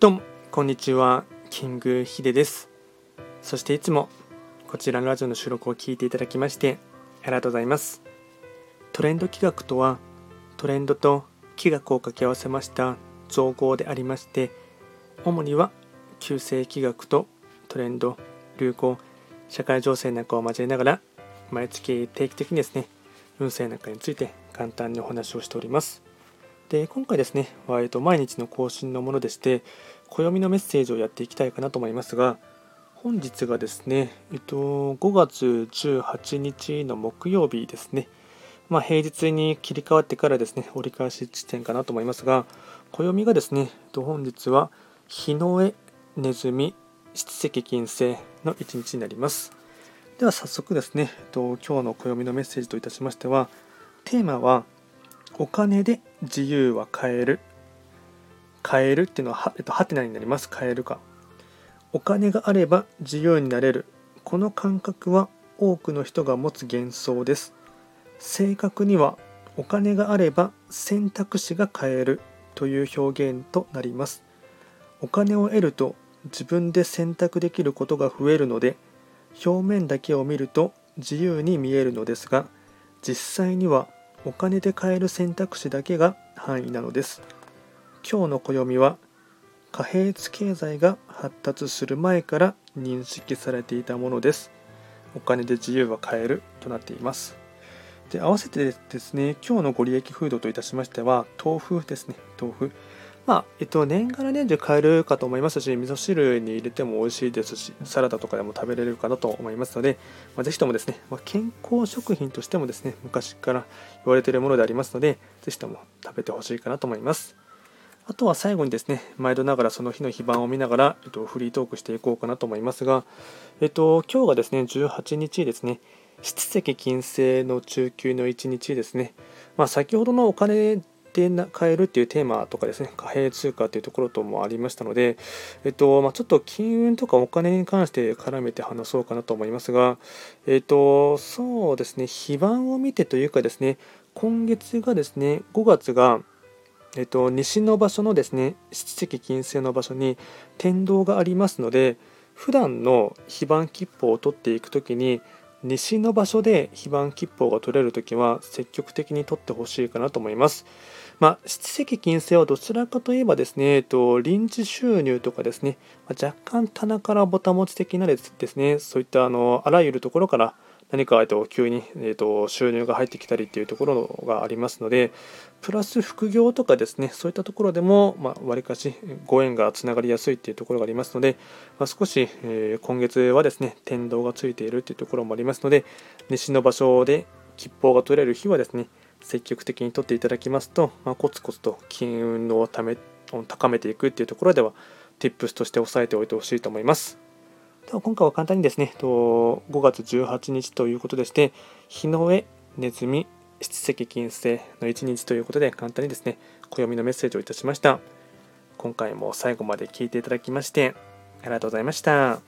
どうもこんにちは、キングヒデです。そしていつもこちらのラジオの収録を聞いていただきましてありがとうございます。トレンド企画とはトレンドと企画を掛け合わせました造語でありまして、主には旧世企画とトレンド、流行、社会情勢なんかを交えながら毎月定期的にですね、運勢なんかについて簡単にお話をしております。で、今回ですね、割と毎日の更新のものでして暦のメッセージをやっていきたいかなと思いますが、本日がですね、5月18日の木曜日ですね。平日に切り替わってからですね、折り返し地点かなと思いますが、暦がですね、本日は日の絵、ネズミ、七赤金星の一日になります。では早速ですね、今日の暦のメッセージといたしましては、テーマはお金で自由は買える。買えるっていうのはハテナになります。買えるか。お金があれば自由になれる。この感覚は多くの人が持つ幻想です。正確にはお金があれば選択肢が買えるという表現となります。お金を得ると自分で選択できることが増えるので、表面だけを見ると自由に見えるのですが、実際にはお金で買える選択肢だけが範囲なのです。今日の暦は貨幣経済が発達する前から認識されていたものです。お金で自由は買えるとなっています。で、合わせてですね、今日のご利益フードといたしましては豆腐ですね。豆腐、年がら年中買えるかと思いますし、味噌汁に入れても美味しいですし、サラダとかでも食べれるかなと思いますので、ぜひともですね、健康食品としてもですね、昔から言われているものでありますので、ぜひとも食べてほしいかなと思います。あとは最後にですね、毎度ながらその日の非番を見ながら、フリートークしていこうかなと思いますが、今日がですね、18日ですね、七赤金星の中級の1日ですね。先ほどのお金で買えるっていうテーマとかですね、貨幣通貨というところともありましたので、ちょっと金運とかお金に関して絡めて話そうかなと思いますが、そうですね、非番を見てというかですね、今月がですね、5月が西の場所のですね、七赤金星の場所に天道がありますので、普段の非番吉報を取っていくときに西の場所で非番吉報が取れるときは積極的に取ってほしいかなと思います。七赤金星はどちらかといえばですね、臨時収入とかですね、若干棚からぼたもち的なですね、そういったあらゆるところから何か急に収入が入ってきたりというところがありますので、プラス副業とかですね、そういったところでもわりかしご縁がつながりやすいというところがありますので、少し今月はですね、天道がついているというところもありますので、西の場所で吉報が取れる日はですね、積極的に取っていただきますと、コツコツと金運を高めていくというところでは Tips として押さえておいてほしいと思います。今回は簡単にですね、5月18日ということでして、日の絵、ネズミ、七赤金星の一日ということで、簡単にですね、暦のメッセージをいたしました。今回も最後まで聞いていただきましてありがとうございました。